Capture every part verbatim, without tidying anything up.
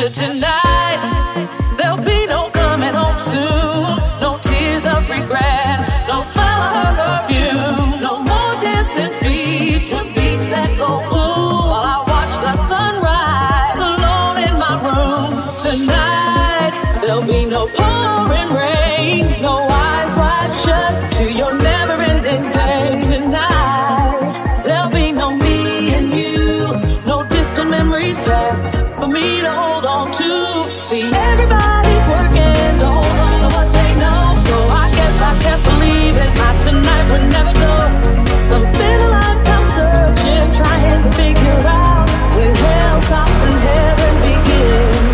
After tonight, there'll be no coming home soon. No tears of regret, no smell of perfume. No more dancing feet to beats that go ooh. While I watch the sunrise alone in my room. Tonight, there'll be no pouring rain. No eyes wide shut to your never-ending game. Tonight, there'll be no me and you. No distant memories left for me to hold on to. See, everybody's working to hold on to what they know. So I guess I can't believe it. My tonight would never go. Some spend a lifetime searching, trying to figure out where hell stops and heaven begins.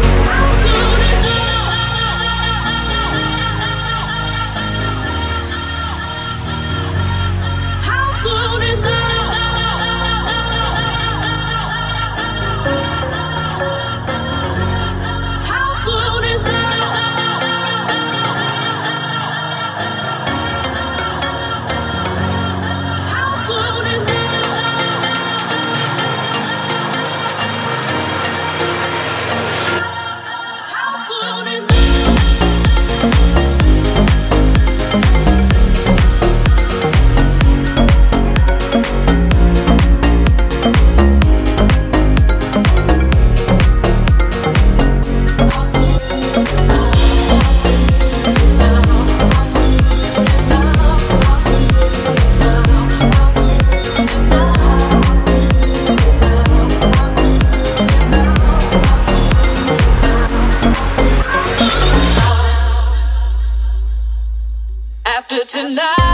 How soon it goes. How soon is that? Tonight